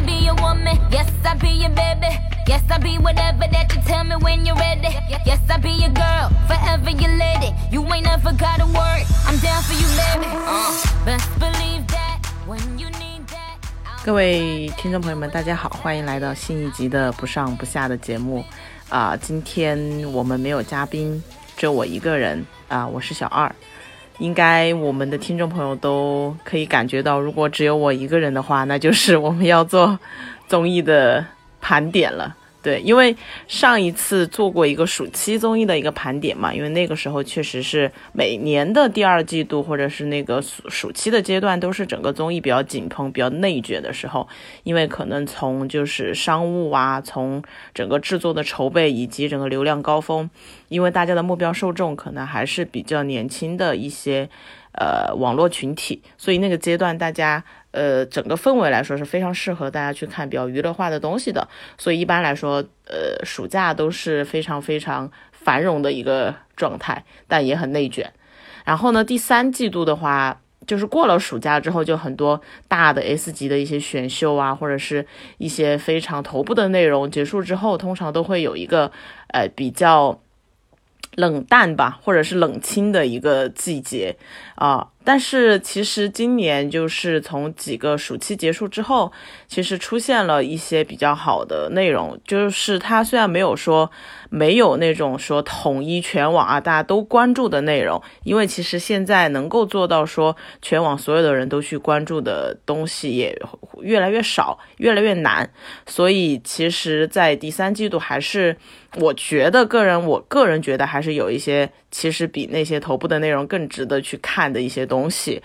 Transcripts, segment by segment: I be your woman. Yes, I be your baby. Yes, I be whatever that you tell me when you're ready. Yes, I be your girl, forever your lady. You ain't never gotta worry. I'm down for you, baby. Best believe that when you need that. 各位听众朋友们，大家好，欢迎来到新一集的不上不下的节目。今天我们没有嘉宾，只有我一个人。我是小二。应该我们的听众朋友都可以感觉到，如果只有我一个人的话，那就是我们要做综艺的盘点了。对，因为上一次做过一个暑期综艺的一个盘点嘛，因为那个时候确实是每年的第二季度或者是那个暑期的阶段都是整个综艺比较紧绷比较内卷的时候，因为可能从就是商务啊，从整个制作的筹备以及整个流量高峰，因为大家的目标受众可能还是比较年轻的一些网络群体，所以那个阶段大家整个氛围来说是非常适合大家去看比较娱乐化的东西的，所以一般来说暑假都是非常非常繁荣的一个状态，但也很内卷。然后呢，第三季度的话，就是过了暑假之后，就很多大的 S 级的一些选秀啊，或者是一些非常头部的内容结束之后，通常都会有一个比较冷淡吧，或者是冷清的一个季节啊。但是其实今年就是从几个暑期结束之后，其实出现了一些比较好的内容，就是它虽然没有那种说统一全网啊大家都关注的内容，因为其实现在能够做到说全网所有的人都去关注的东西也越来越少，越来越难，所以其实在第三季度还是我个人觉得还是有一些其实比那些头部的内容更值得去看的一些东西，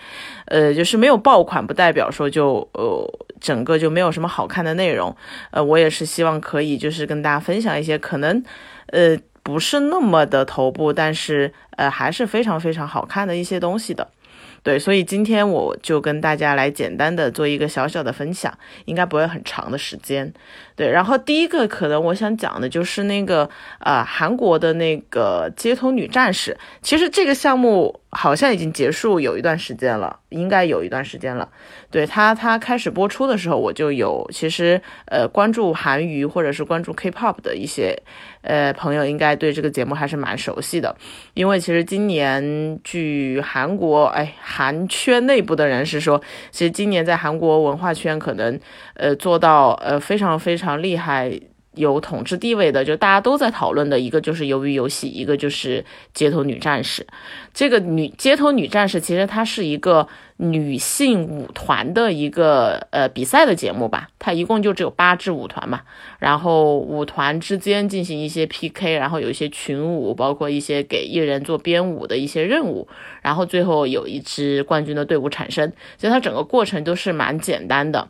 就是没有爆款不代表说就整个就没有什么好看的内容，我也是希望可以就是跟大家分享一些可能不是那么的头部，但是还是非常非常好看的一些东西的。对，所以今天我就跟大家来简单的做一个小小的分享，应该不会很长的时间。对，然后第一个可能我想讲的就是那个韩国的那个街头女战士，其实这个项目好像已经结束有一段时间了，应该有一段时间了。对，它开始播出的时候我就有，其实关注韩娱或者是关注 K-pop 的一些朋友应该对这个节目还是蛮熟悉的，因为其实今年据韩国韩圈内部的人士说，其实今年在韩国文化圈可能做到非常非常厉害有统治地位的，就大家都在讨论的一个就是鱿鱼游戏，一个就是街头女战士。这个街头女战士其实它是一个女性舞团的一个比赛的节目吧，它一共就只有8支舞团嘛，然后舞团之间进行一些 PK， 然后有一些群舞，包括一些给艺人做编舞的一些任务，然后最后有一支冠军的队伍产生，所以它整个过程都是蛮简单的。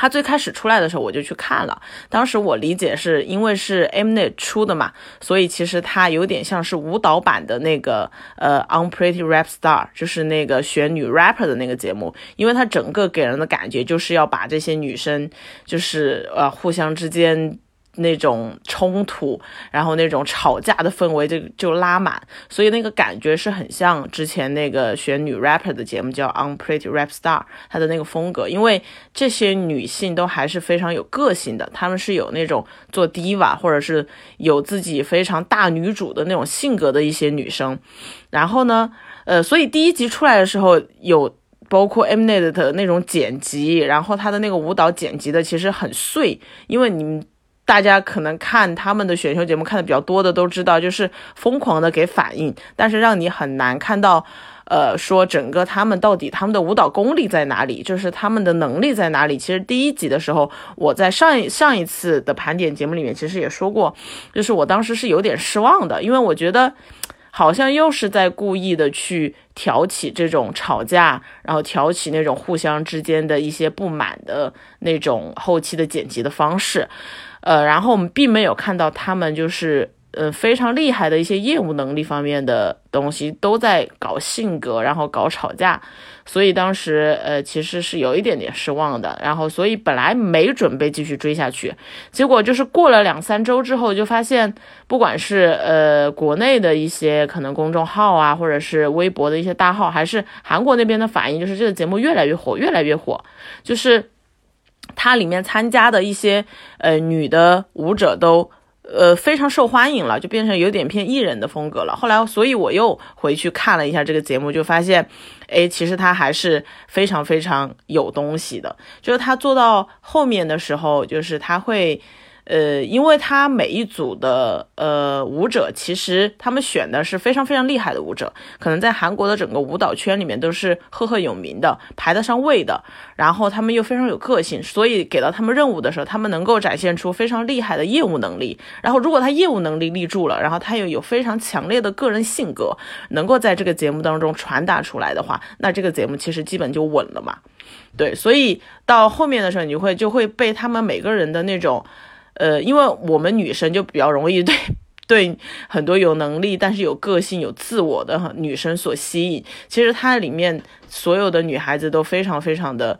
它最开始出来的时候我就去看了，当时我理解是因为是 Mnet 出的嘛，所以其实它有点像是舞蹈版的那个Unpretty Rapstar， 就是那个选女 rapper 的那个节目，因为它整个给人的感觉就是要把这些女生就是互相之间那种冲突，然后那种吵架的氛围就拉满，所以那个感觉是很像之前那个选女 rapper 的节目叫 Unpretty Rapstar 它的那个风格，因为这些女性都还是非常有个性的，她们是有那种做 diva 或者是有自己非常大女主的那种性格的一些女生。然后呢所以第一集出来的时候有包括 Mnet 的那种剪辑，然后她的那个舞蹈剪辑的其实很碎，因为大家可能看他们的选秀节目看的比较多的都知道，就是疯狂的给反应，但是让你很难看到说整个他们到底他们的舞蹈功力在哪里，就是他们的能力在哪里。其实第一集的时候我在上一次的盘点节目里面其实也说过，就是我当时是有点失望的，因为我觉得好像又是在故意的去挑起这种吵架，然后挑起那种互相之间的一些不满的那种后期的剪辑的方式。然后我们并没有看到他们就是非常厉害的一些业务能力方面的东西，都在搞性格，然后搞吵架，所以当时其实是有一点点失望的。然后所以本来没准备继续追下去，结果就是过了2-3周之后就发现，不管是国内的一些可能公众号啊，或者是微博的一些大号，还是韩国那边的反应，就是这个节目越来越火，越来越火，就是它里面参加的一些女的舞者都非常受欢迎了，就变成有点偏艺人的风格了。后来所以我又回去看了一下这个节目，就发现其实他还是非常非常有东西的。就是他做到后面的时候，就是他会因为他每一组的舞者，其实他们选的是非常非常厉害的舞者，可能在韩国的整个舞蹈圈里面都是赫赫有名的，排得上位的，然后他们又非常有个性，所以给到他们任务的时候，他们能够展现出非常厉害的业务能力，然后如果他业务能力立住了，然后他又有非常强烈的个人性格能够在这个节目当中传达出来的话，那这个节目其实基本就稳了嘛。对，所以到后面的时候你就会被他们每个人的那种因为我们女生就比较容易对很多有能力但是有个性有自我的女生所吸引。其实它里面所有的女孩子都非常非常的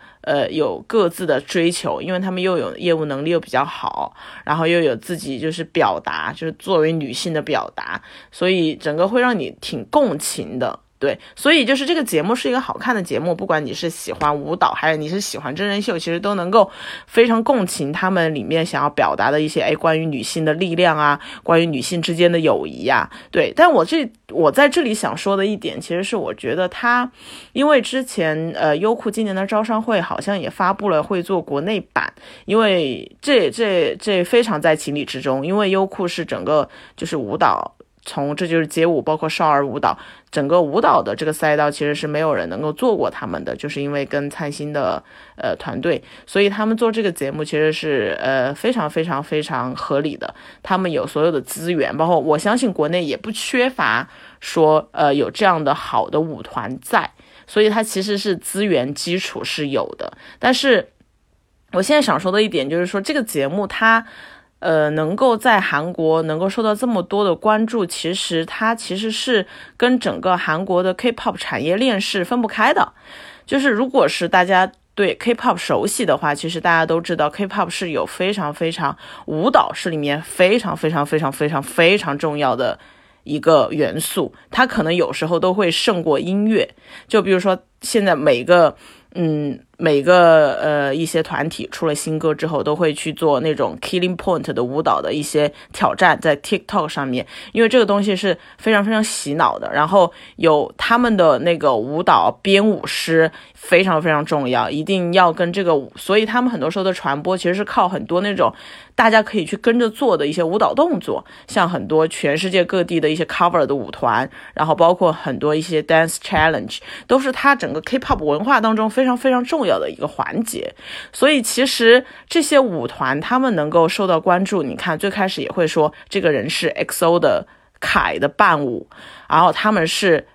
有各自的追求，因为她们又有业务能力又比较好，然后又有自己就是表达，就是作为女性的表达，所以整个会让你挺共情的。对，所以就是这个节目是一个好看的节目，不管你是喜欢舞蹈还是你是喜欢真人秀，其实都能够非常共情他们里面想要表达的一些关于女性的力量啊，关于女性之间的友谊啊。对，但我在这里想说的一点，其实是我觉得他因为之前优酷今年的招商会好像也发布了会做国内版，因为这非常在情理之中，因为优酷是整个就是舞蹈，从这就是街舞，包括少儿舞蹈，整个舞蹈的这个赛道其实是没有人能够做过他们的，就是因为跟灿星的团队，所以他们做这个节目其实是非常非常非常合理的。他们有所有的资源，包括我相信国内也不缺乏说有这样的好的舞团在，所以它其实是资源基础是有的。但是我现在想说的一点就是说，这个节目它能够在韩国能够受到这么多的关注，其实它其实是跟整个韩国的 K-pop 产业链是分不开的。就是如果是大家对 K-pop 熟悉的话，其实大家都知道 K-pop 是有非常非常，舞蹈是里面非常非常非常非常非常重要的一个元素，它可能有时候都会胜过音乐。就比如说现在每个一些团体出了新歌之后，都会去做那种 Killing Point 的舞蹈的一些挑战，在 TikTok 上面，因为这个东西是非常非常洗脑的，然后有他们的那个舞蹈编舞师非常非常重要，一定要跟这个舞，所以他们很多时候的传播其实是靠很多那种大家可以去跟着做的一些舞蹈动作，像很多全世界各地的一些 cover 的舞团，然后包括很多一些 dance challenge， 都是它整个 K-pop 文化当中非常非常重要的一个环节。所以其实这些舞团他们能够受到关注，你看最开始也会说这个人是 EXO 的凯的伴舞，然后他们是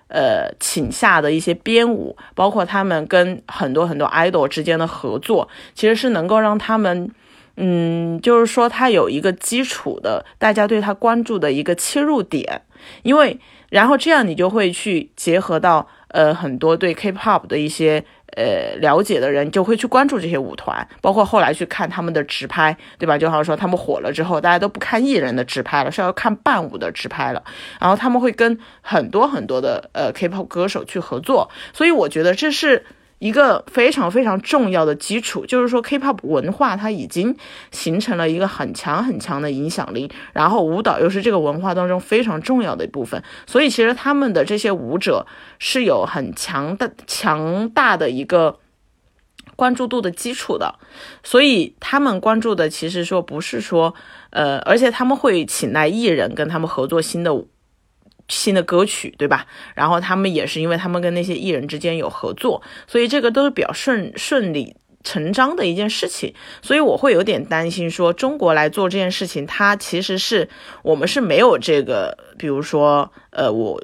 请下的一些编舞，包括他们跟很多很多 idol 之间的合作，其实是能够让他们就是说它有一个基础的大家对它关注的一个切入点。因为然后这样你就会去结合到很多对 K-pop 的一些了解的人，就会去关注这些舞团，包括后来去看他们的直拍，对吧？就好像说他们火了之后，大家都不看艺人的直拍了，是要看伴舞的直拍了，然后他们会跟很多很多的K-pop 歌手去合作。所以我觉得这是一个非常非常重要的基础，就是说 K-pop 文化它已经形成了一个很强很强的影响力，然后舞蹈又是这个文化当中非常重要的一部分，所以其实他们的这些舞者是有很强大的一个关注度的基础的。所以他们关注的其实说不是说而且他们会请来艺人跟他们合作新的歌曲，对吧？然后他们也是因为他们跟那些艺人之间有合作，所以这个都是比较顺理成章的一件事情。所以我会有点担心说中国来做这件事情，它其实是我们是没有这个，比如说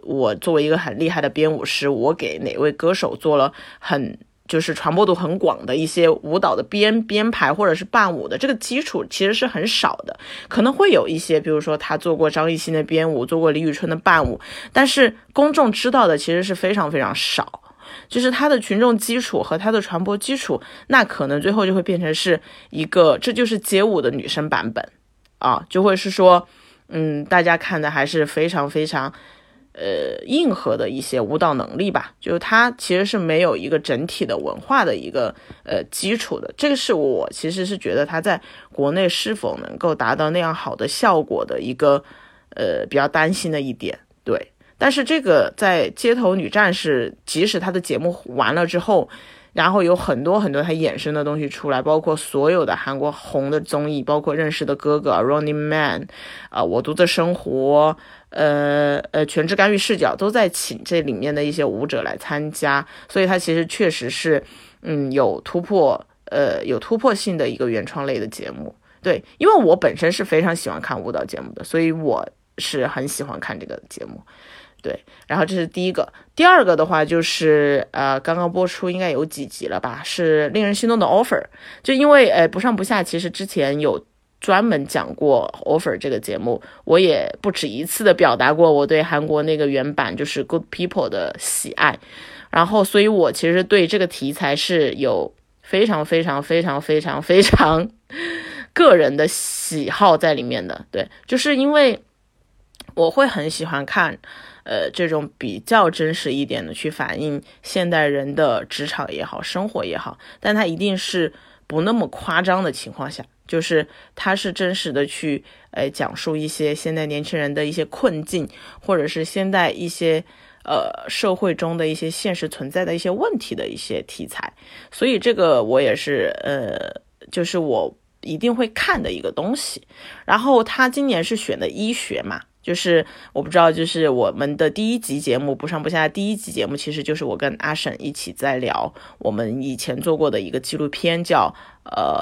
我作为一个很厉害的编舞师，我给哪位歌手做了很就是传播度很广的一些舞蹈的编排或者是伴舞的，这个基础其实是很少的。可能会有一些比如说他做过张艺兴的编舞，做过李宇春的伴舞，但是公众知道的其实是非常非常少，就是他的群众基础和他的传播基础，那可能最后就会变成是一个这就是街舞的女生版本啊，就会是说大家看的还是非常非常硬核的一些舞蹈能力吧，就是它其实是没有一个整体的文化的一个基础的，这个是我其实是觉得它在国内是否能够达到那样好的效果的一个比较担心的一点。对，但是这个在街头女战士即使它的节目完了之后，然后有很多很多它衍生的东西出来，包括所有的韩国红的综艺，包括认识的哥哥 Running Man 啊、我独自生活，全职干预视角，都在请这里面的一些舞者来参加，所以它其实确实是有突破性的一个原创类的节目。对，因为我本身是非常喜欢看舞蹈节目的，所以我是很喜欢看这个节目。对，然后这是第一个。第二个的话就是刚刚播出应该有几集了吧，是令人心动的 offer， 就因为不上不下其实之前有专门讲过 offer 这个节目，我也不止一次的表达过我对韩国那个原版就是 Good People 的喜爱，然后所以我其实对这个题材是有非常非常非常非常非常个人的喜好在里面的。对，就是因为我会很喜欢看这种比较真实一点的去反映现代人的职场也好生活也好，但它一定是不那么夸张的情况下，就是它是真实的去讲述一些现代年轻人的一些困境，或者是现代一些社会中的一些现实存在的一些问题的一些题材，所以这个我也是就是我一定会看的一个东西。然后他今年是选的医学嘛，就是我不知道，就是我们的第一集节目不上不下第一集节目其实就是我跟阿沈一起在聊我们以前做过的一个纪录片叫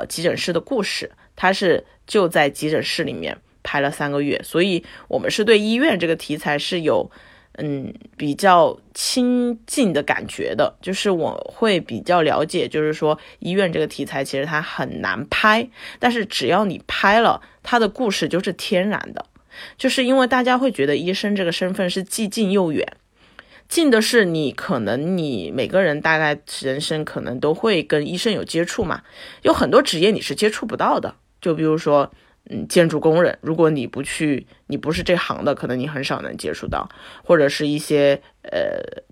急诊室的故事，它是就在急诊室里面拍了3个月，所以我们是对医院这个题材是有比较亲近的感觉的，就是我会比较了解，就是说医院这个题材其实它很难拍，但是只要你拍了，它的故事就是天然的，就是因为大家会觉得医生这个身份是既近又远，近的是你可能你每个人大概人生可能都会跟医生有接触嘛，有很多职业你是接触不到的，就比如说建筑工人，如果你不去，你不是这行的，可能你很少能接触到，或者是一些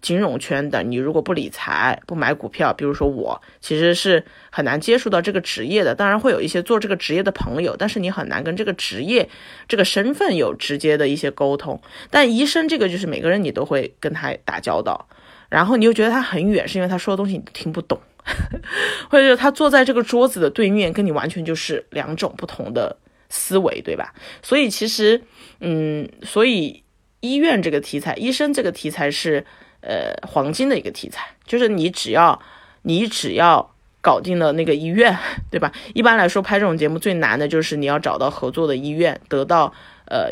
金融圈的，你如果不理财不买股票，比如说我其实是很难接触到这个职业的，当然会有一些做这个职业的朋友，但是你很难跟这个职业这个身份有直接的一些沟通，但医生这个就是每个人你都会跟他打交道，然后你又觉得他很远，是因为他说的东西你听不懂或者他坐在这个桌子的对面跟你完全就是两种不同的思维，对吧？所以其实所以医院这个题材医生这个题材是黄金的一个题材，就是你只要搞定了那个医院，对吧？一般来说拍这种节目最难的就是你要找到合作的医院，得到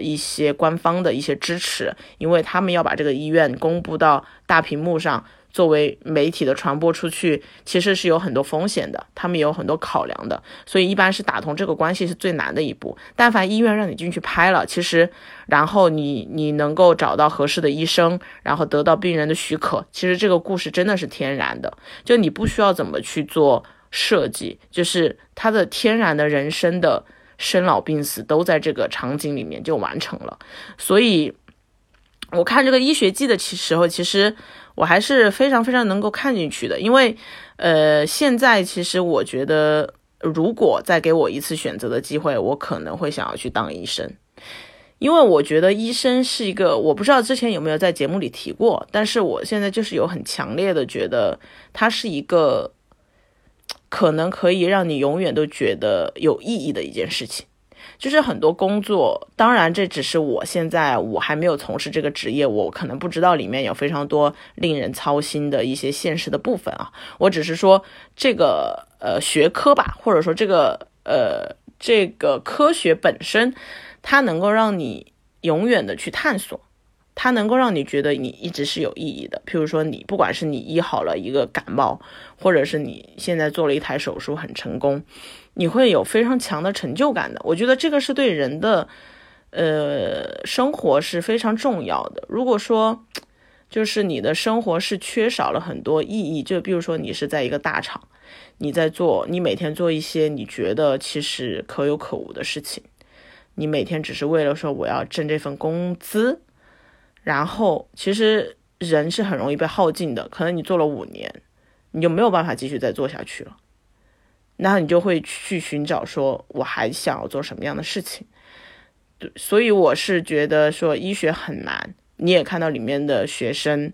一些官方的一些支持，因为他们要把这个医院公布到大屏幕上作为媒体的传播出去，其实是有很多风险的，他们也有很多考量的，所以一般是打通这个关系是最难的一步。但凡医院让你进去拍了，其实然后你能够找到合适的医生，然后得到病人的许可，其实这个故事真的是天然的，就你不需要怎么去做设计，就是他的天然的人生的生老病死都在这个场景里面就完成了。所以我看这个医学季的时候，其实我还是非常非常能够看进去的，因为现在其实我觉得如果再给我一次选择的机会，我可能会想要去当医生，因为我觉得医生是一个，我不知道之前有没有在节目里提过，但是我现在就是有很强烈的觉得它是一个可能可以让你永远都觉得有意义的一件事情。就是很多工作，当然这只是我现在我还没有从事这个职业，我可能不知道里面有非常多令人操心的一些现实的部分啊。我只是说这个学科吧，或者说这个科学本身，它能够让你永远的去探索，它能够让你觉得你一直是有意义的。譬如说你不管是你医好了一个感冒，或者是你现在做了一台手术很成功，你会有非常强的成就感的。我觉得这个是对人的生活是非常重要的。如果说就是你的生活是缺少了很多意义，就比如说你是在一个大厂，你每天做一些你觉得其实可有可无的事情，你每天只是为了说我要挣这份工资，然后其实人是很容易被耗尽的，可能你做了5年你就没有办法继续再做下去了，那你就会去寻找说我还想要做什么样的事情。对，所以我是觉得说医学很难，你也看到里面的学生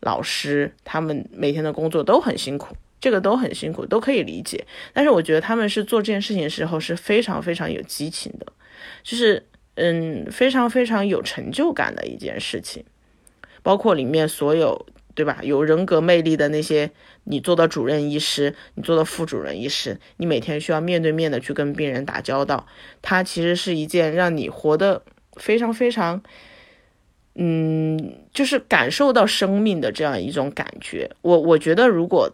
老师他们每天的工作都很辛苦，这个都很辛苦，都可以理解，但是我觉得他们是做这件事情的时候是非常非常有激情的，就是非常非常有成就感的一件事情。包括里面所有对吧，有人格魅力的那些，你做到主任医师，你做到副主任医师，你每天需要面对面的去跟病人打交道，它其实是一件让你活得非常非常就是感受到生命的这样一种感觉。我觉得如果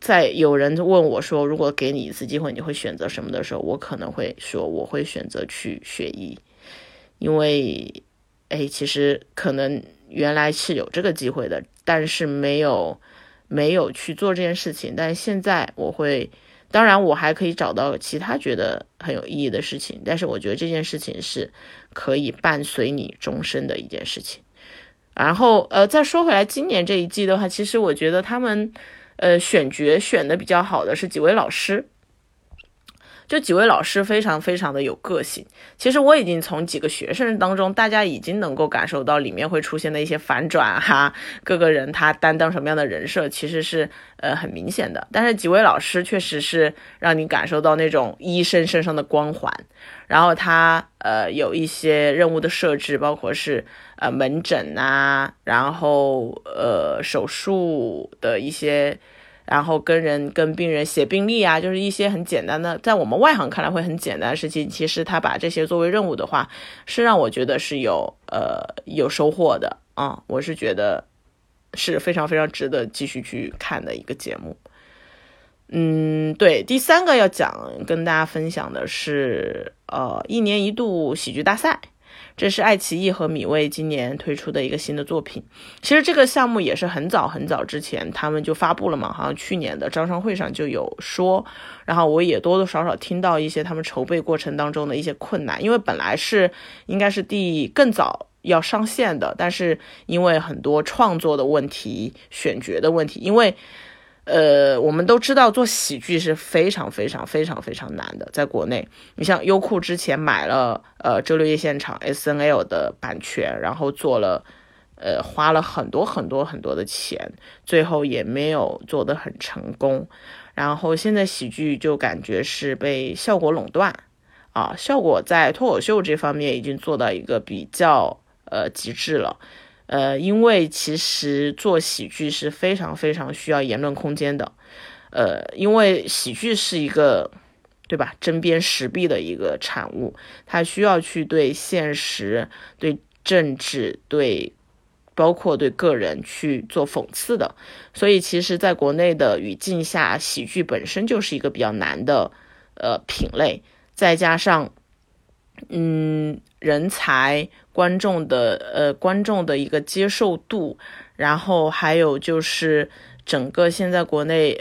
在有人问我说如果给你一次机会你会选择什么的时候，我可能会说我会选择去学医，因为其实可能原来是有这个机会的，但是没有去做这件事情。但现在我会，当然我还可以找到其他觉得很有意义的事情，但是我觉得这件事情是可以伴随你终身的一件事情。然后再说回来今年这一季的话，其实我觉得他们选角选的比较好的是几位老师，这几位老师非常非常的有个性。其实我已经从几个学生当中，大家已经能够感受到里面会出现的一些反转哈，各个人他担当什么样的人设其实是很明显的。但是几位老师确实是让你感受到那种医生身上的光环，然后他有一些任务的设置，包括是门诊啊，然后手术的一些，然后跟病人写病历啊，就是一些很简单的，在我们外行看来会很简单的事情，其实他把这些作为任务的话，是让我觉得是有收获的啊，我是觉得是非常非常值得继续去看的一个节目。对，第三个要跟大家分享的是1年1度喜剧大赛，这是爱奇艺和米未今年推出的一个新的作品。其实这个项目也是很早很早之前他们就发布了嘛，好像去年的招商会上就有说，然后我也多多少少听到一些他们筹备过程当中的一些困难，因为本来是应该是更早要上线的，但是因为很多创作的问题、选角的问题，因为我们都知道做喜剧是非常非常非常非常难的，在国内你像优酷之前买了周六夜现场 SNL 的版权，然后做了花了很多很多很多的钱，最后也没有做得很成功。然后现在喜剧就感觉是被效果垄断啊，效果在脱口秀这方面已经做到一个比较极致了。因为其实做喜剧是非常非常需要言论空间的，因为喜剧是一个对吧针砭时弊的一个产物，它需要去对现实、对政治、对包括对个人去做讽刺的，所以其实在国内的语境下，喜剧本身就是一个比较难的品类，再加上人才、观众的一个接受度，然后还有就是整个现在国内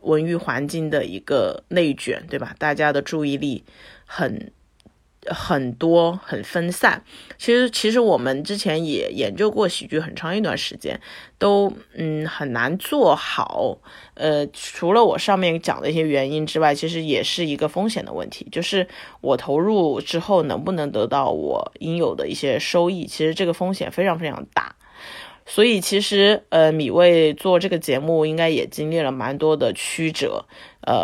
文娱环境的一个内卷，对吧？大家的注意力很多很分散。其实我们之前也研究过喜剧很长一段时间，都很难做好。除了我上面讲的一些原因之外，其实也是一个风险的问题，就是我投入之后能不能得到我应有的一些收益，其实这个风险非常非常大。所以其实米未做这个节目应该也经历了蛮多的曲折，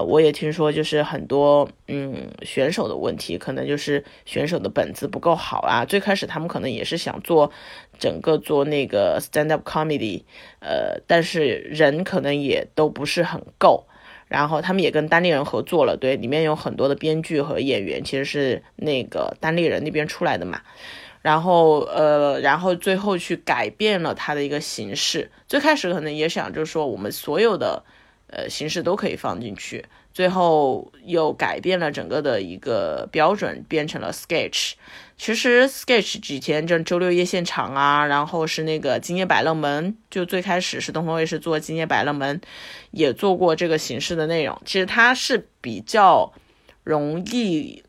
我也听说就是很多选手的问题，可能就是选手的本子不够好啊，最开始他们可能也是想做那个 stand up comedy，但是人可能也都不是很够，然后他们也跟单立人合作了，对，里面有很多的编剧和演员其实是那个单立人那边出来的嘛。然后最后去改变了它的一个形式，最开始可能也想就是说我们所有的形式都可以放进去，最后又改变了整个的一个标准，变成了 sketch。 其实 sketch 几天这周六夜现场啊，然后是那个今夜百乐门，就最开始是东方卫视做今夜百乐门，也做过这个形式的内容，其实它是比较容易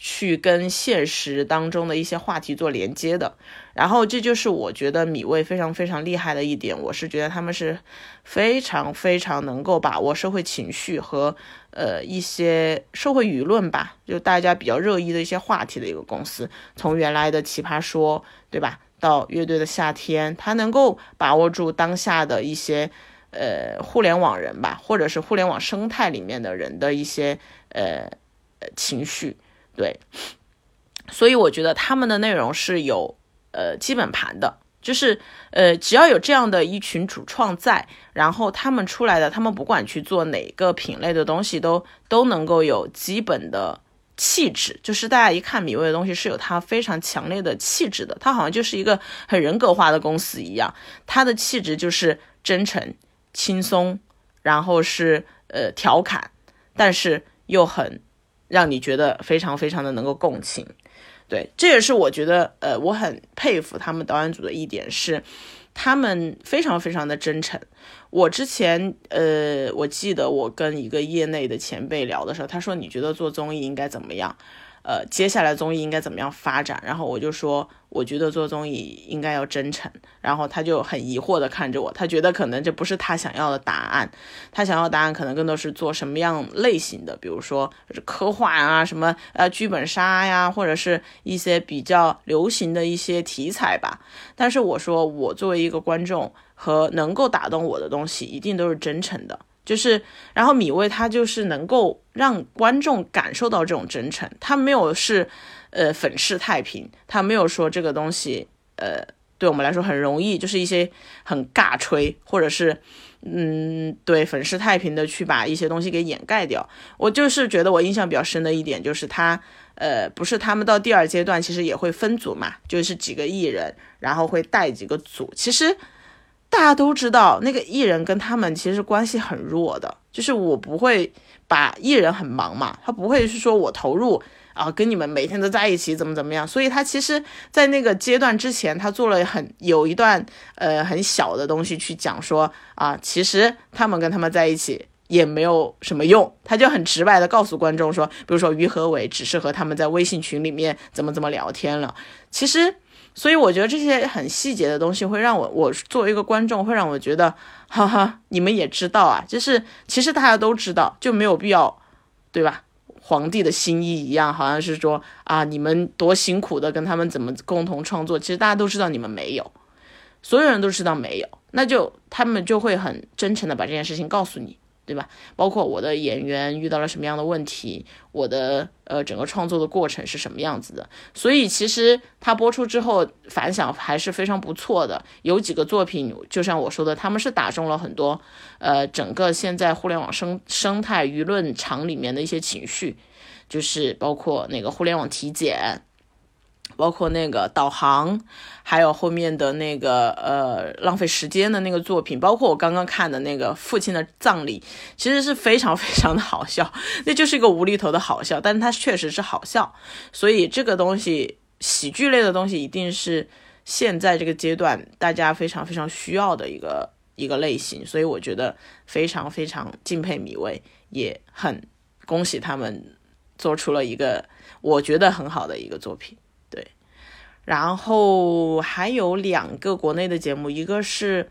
去跟现实当中的一些话题做连接的。然后这就是我觉得米未非常非常厉害的一点，我是觉得他们是非常非常能够把握社会情绪和一些社会舆论吧，就大家比较热议的一些话题的一个公司。从原来的奇葩说，对吧，到乐队的夏天，他能够把握住当下的一些互联网人吧，或者是互联网生态里面的人的一些情绪。对，所以我觉得他们的内容是有基本盘的，就是只要有这样的一群主创在，然后他们出来的，他们不管去做哪个品类的东西都能够有基本的气质，就是大家一看米未的东西是有它非常强烈的气质的，它好像就是一个很人格化的公司一样，它的气质就是真诚、轻松，然后是调侃，但是又很让你觉得非常非常的能够共情。对，这也是我觉得我很佩服他们导演组的一点，是他们非常非常的真诚。我之前我记得我跟一个业内的前辈聊的时候，他说你觉得做综艺应该怎么样，接下来综艺应该怎么样发展，然后我就说我觉得做综艺应该要真诚，然后他就很疑惑的看着我，他觉得可能这不是他想要的答案，他想要的答案可能更多是做什么样类型的，比如说科幻啊，什么剧本杀呀，或者是一些比较流行的一些题材吧。但是我说我作为一个观众和能够打动我的东西一定都是真诚的，就是，然后米未他就是能够让观众感受到这种真诚，他没有是，粉饰太平，他没有说这个东西，对我们来说很容易，就是一些很尬吹，或者是，对，粉饰太平的去把一些东西给掩盖掉。我就是觉得我印象比较深的一点就是他，不是他们到第二阶段其实也会分组嘛，就是几个艺人，然后会带几个组，其实大家都知道那个艺人跟他们其实关系很弱的，就是我不会把艺人很忙嘛，他不会是说我投入啊，跟你们每天都在一起怎么样，所以他其实在那个阶段之前他做了有一段很小的东西去讲说啊，其实他们在一起也没有什么用，他就很直白的告诉观众说，比如说于和伟只是和他们在微信群里面怎么聊天了，其实所以我觉得这些很细节的东西会让我作为一个观众会让我觉得，哈哈，你们也知道啊，就是其实大家都知道，就没有必要，对吧？皇帝的新衣一样，好像是说啊，你们多辛苦的跟他们怎么共同创作，其实大家都知道你们没有，所有人都知道没有，那就他们就会很真诚的把这件事情告诉你，对吧？包括我的演员遇到了什么样的问题，我的整个创作的过程是什么样子的。所以其实它播出之后反响还是非常不错的，有几个作品就像我说的，他们是打中了很多整个现在互联网生态舆论场里面的一些情绪，就是包括那个互联网体检，包括那个导航，还有后面的那个浪费时间的那个作品，包括我刚刚看的那个父亲的葬礼，其实是非常非常的好笑，那就是一个无厘头的好笑，但是它确实是好笑。所以这个东西，喜剧类的东西一定是现在这个阶段大家非常非常需要的一个类型，所以我觉得非常非常敬佩米未，也很恭喜他们做出了一个我觉得很好的一个作品。然后还有2个国内的节目，一个是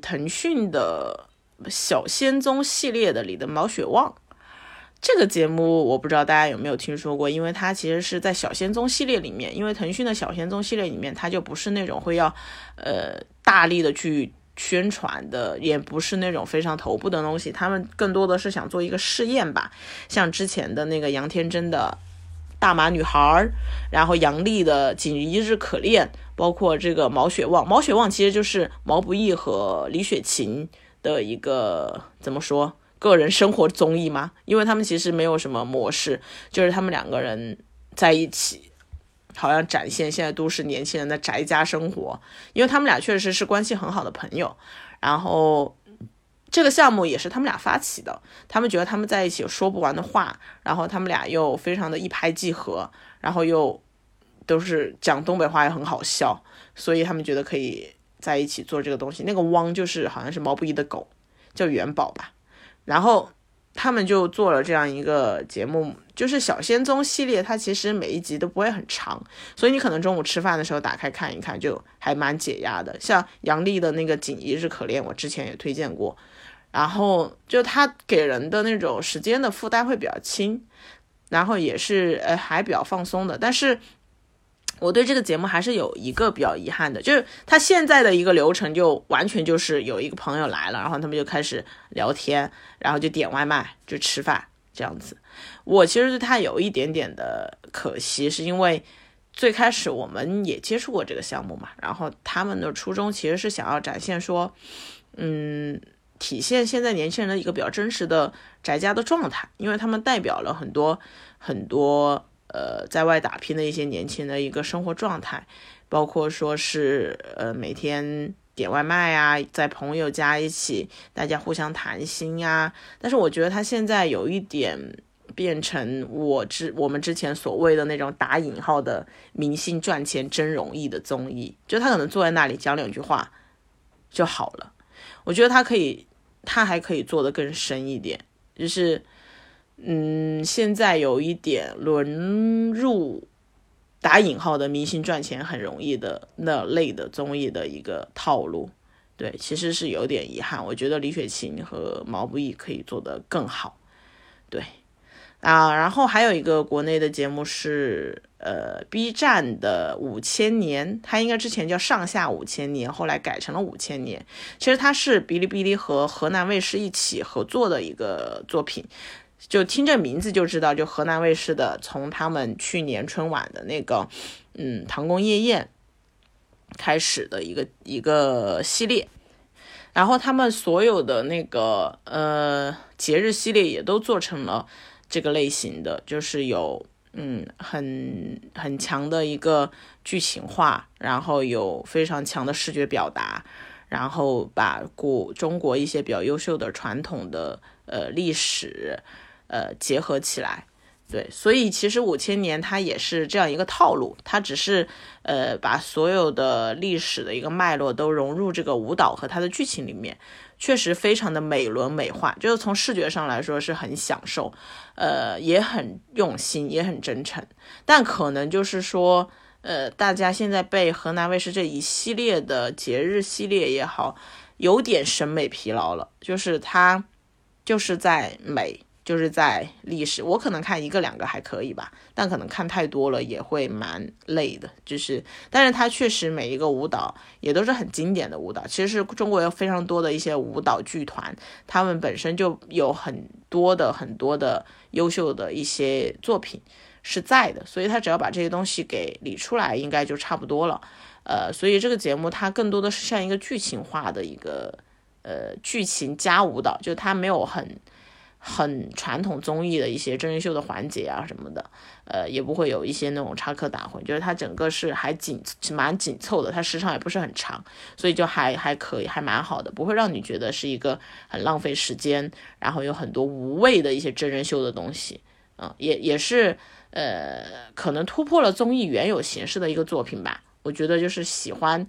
腾讯的小仙踪系列的里的毛血旺，这个节目我不知道大家有没有听说过，因为它其实是在小仙踪系列里面，因为腾讯的小仙踪系列里面它就不是那种会要大力的去宣传的，也不是那种非常头部的东西，他们更多的是想做一个试验吧，像之前的那个杨天真的大码女孩，然后杨笠的仅一日可恋，包括这个毛血旺其实就是毛不易和李雪琴的一个怎么说个人生活综艺嘛，因为他们其实没有什么模式，就是他们2个人在一起，好像展现现在都市年轻人的宅家生活，因为他们俩确实是关系很好的朋友，然后这个项目也是他们俩发起的，他们觉得他们在一起有说不完的话，然后他们俩又非常的一拍即合，然后又都是讲东北话也很好笑，所以他们觉得可以在一起做这个东西。那个汪就是好像是毛不易的狗，叫元宝吧，然后他们就做了这样一个节目，就是小仙踪系列，它其实每一集都不会很长，所以你可能中午吃饭的时候打开看一看，就还蛮解压的。像杨笠的那个《仅一日可恋》，我之前也推荐过，然后就它给人的那种时间的负担会比较轻，然后也是还比较放松的。但是我对这个节目还是有一个比较遗憾的，就是它现在的一个流程就完全就是有一个朋友来了，然后他们就开始聊天，然后就点外卖就吃饭这样子。我其实对它有一点点的可惜，是因为最开始我们也接触过这个项目嘛，然后他们的初衷其实是想要展现说体现现在年轻人的一个比较真实的宅家的状态，因为他们代表了很多在外打拼的一些年轻人的一个生活状态，包括说是每天点外卖啊，在朋友家一起大家互相谈心啊。但是我觉得他现在有一点变成我们之前所谓的那种打引号的明星赚钱真容易的综艺，就他可能坐在那里讲两句话就好了。我觉得他还可以做得更深一点，就是现在有一点沦入打引号的明星赚钱很容易的那类的综艺的一个套路。对，其实是有点遗憾，我觉得李雪琴和毛不易可以做得更好。对啊，然后还有一个国内的节目是B 站的5000年，它应该之前叫上下5000年，后来改成了5000年。其实它是哔哩哔哩和河南卫视一起合作的一个作品，就听这名字就知道，就河南卫视的，从他们去年春晚的那个唐宫夜宴开始的一个系列。然后他们所有的那个节日系列也都做成了这个类型的，就是有很强的一个剧情化，然后有非常强的视觉表达，然后把中国一些比较优秀的传统的历史结合起来。对，所以其实5000年它也是这样一个套路，它只是把所有的历史的一个脉络都融入这个舞蹈和它的剧情里面，确实非常的美轮美奂，就是从视觉上来说是很享受，也很用心，也很真诚。但可能就是说大家现在被河南卫视这一系列的节日系列也好，有点审美疲劳了，就是它就是在美，就是在历史。我可能看一个两个还可以吧，但可能看太多了也会蛮累的。就是但是它确实每一个舞蹈也都是很经典的舞蹈，其实是中国有非常多的一些舞蹈剧团，他们本身就有很多的优秀的一些作品是在的，所以他只要把这些东西给理出来应该就差不多了。所以这个节目它更多的是像一个剧情化的一个剧情加舞蹈，就它没有很传统综艺的一些真人秀的环节啊什么的，也不会有一些那种插科打诨，就是它整个是还蛮紧凑的，它时长也不是很长，所以就还可以，还蛮好的，不会让你觉得是一个很浪费时间，然后有很多无谓的一些真人秀的东西。也是可能突破了综艺原有形式的一个作品吧。我觉得就是喜欢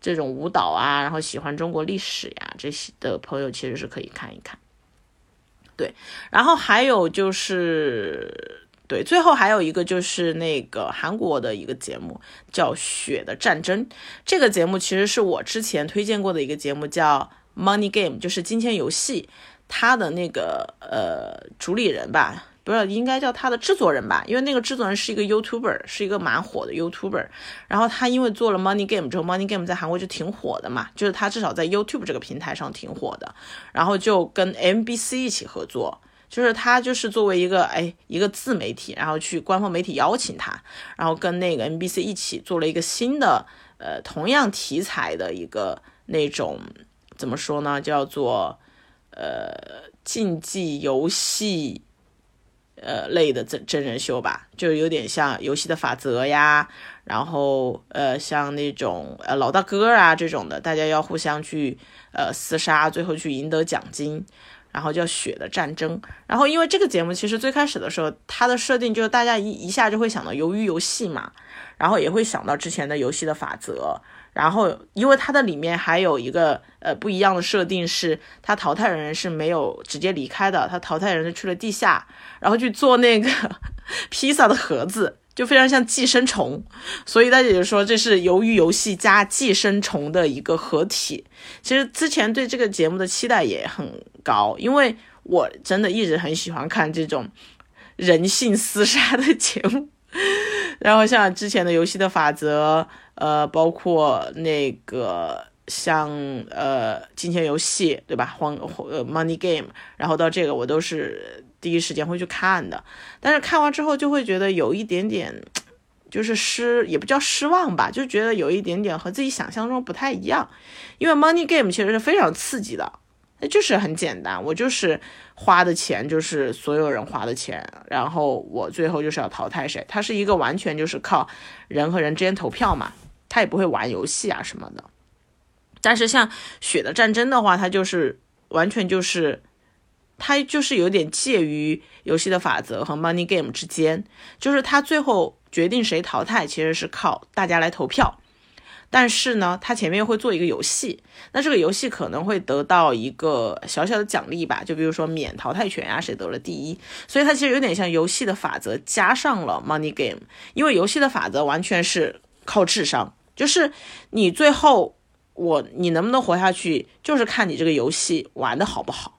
这种舞蹈啊，然后喜欢中国历史呀这些的朋友其实是可以看一看。对，然后还有就是对，最后还有一个就是那个韩国的一个节目叫《血的战争》，这个节目其实是我之前推荐过的一个节目叫 Money Game， 就是金钱游戏，它的那个主理人吧，不是，应该叫他的制作人吧，因为那个制作人是一个 YouTuber， 是一个蛮火的 YouTuber， 然后他因为做了 Money Game 之后， Money Game 在韩国就挺火的嘛，就是他至少在 YouTube 这个平台上挺火的，然后就跟 MBC 一起合作，就是他就是作为一个自媒体，然后去官方媒体邀请他，然后跟那个 MBC 一起做了一个新的同样题材的一个那种怎么说呢，叫做竞技游戏类的真人秀吧，就有点像游戏的法则呀，然后像那种老大哥啊这种的，大家要互相去厮杀，最后去赢得奖金。然后叫《血的战争》。然后因为这个节目其实最开始的时候它的设定就是大家一下就会想到鱿鱼游戏嘛，然后也会想到之前的游戏的法则，然后因为它的里面还有一个不一样的设定是他淘汰人是没有直接离开的，他淘汰人是去了地下，然后去做那个披萨的盒子，就非常像寄生虫，所以大家就说这是鱿鱼游戏加寄生虫的一个合体。其实之前对这个节目的期待也很高，因为我真的一直很喜欢看这种人性厮杀的节目，然后像之前的游戏的法则，包括那个像金钱游戏对吧，Money Game， 然后到这个我都是第一时间会去看的，但是看完之后就会觉得有一点点就是也不叫失望吧，就觉得有一点点和自己想象中不太一样。因为 Money Game 其实是非常刺激的，那就是很简单，我就是花的钱就是所有人花的钱，然后我最后就是要淘汰谁，它是一个完全就是靠人和人之间投票嘛，它也不会玩游戏啊什么的。但是像血的战争的话，它就是完全就是它就是有点介于游戏的法则和 Money Game 之间，就是它最后决定谁淘汰其实是靠大家来投票，但是呢他前面会做一个游戏，那这个游戏可能会得到一个小小的奖励吧，就比如说免淘汰权啊，谁得了第一，所以它其实有点像游戏的法则加上了 Money Game。 因为游戏的法则完全是靠智商，就是你最后你能不能活下去就是看你这个游戏玩的好不好，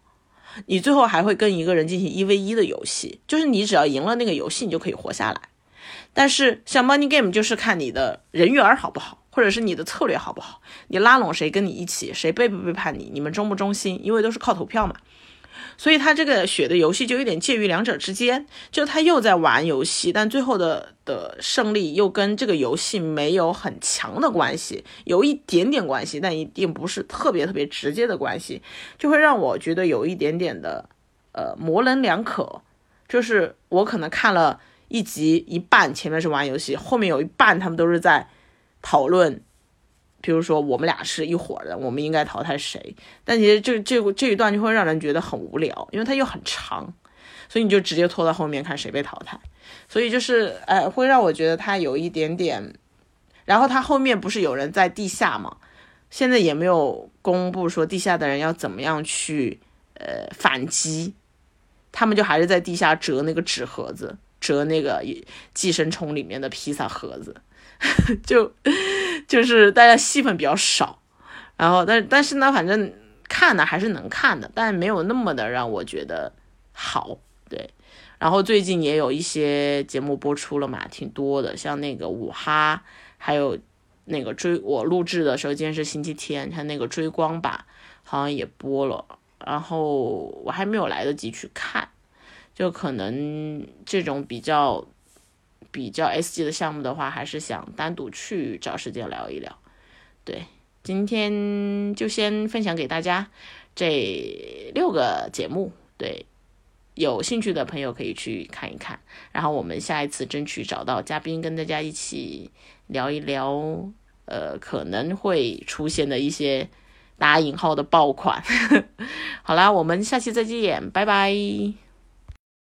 你最后还会跟一个人进行1v1的游戏，就是你只要赢了那个游戏你就可以活下来。但是像 Money Game 就是看你的人缘好不好，或者是你的策略好不好，你拉拢谁跟你一起，谁背不背叛你，你们忠不忠心，因为都是靠投票嘛。所以他这个血的游戏就有点介于两者之间，就他又在玩游戏，但最后的胜利又跟这个游戏没有很强的关系，有一点点关系，但一定不是特别特别直接的关系，就会让我觉得有一点点的模棱两可。就是我可能看了一集一半前面是玩游戏，后面有一半他们都是在讨论，比如说我们俩是一伙的，我们应该淘汰谁，但其实这一段就会让人觉得很无聊，因为它又很长，所以你就直接拖到后面看谁被淘汰。所以就是会让我觉得它有一点点。然后它后面不是有人在地下嘛，现在也没有公布说地下的人要怎么样去反击，他们就还是在地下折那个纸盒子，折那个寄生虫里面的披萨盒子就是大家戏份比较少，然后但是呢反正看呢还是能看的，但没有那么的让我觉得好。对，然后最近也有一些节目播出了嘛，挺多的，像那个五哈，还有那个我录制的时候今天是星期天，他那个追光吧好像也播了，然后我还没有来得及去看，就可能这种比较 SG 的项目的话，还是想单独去找时间聊一聊。对，今天就先分享给大家这6个节目，对，有兴趣的朋友可以去看一看，然后我们下一次争取找到嘉宾跟大家一起聊一聊可能会出现的一些打引号的爆款好啦，我们下期再见，拜拜。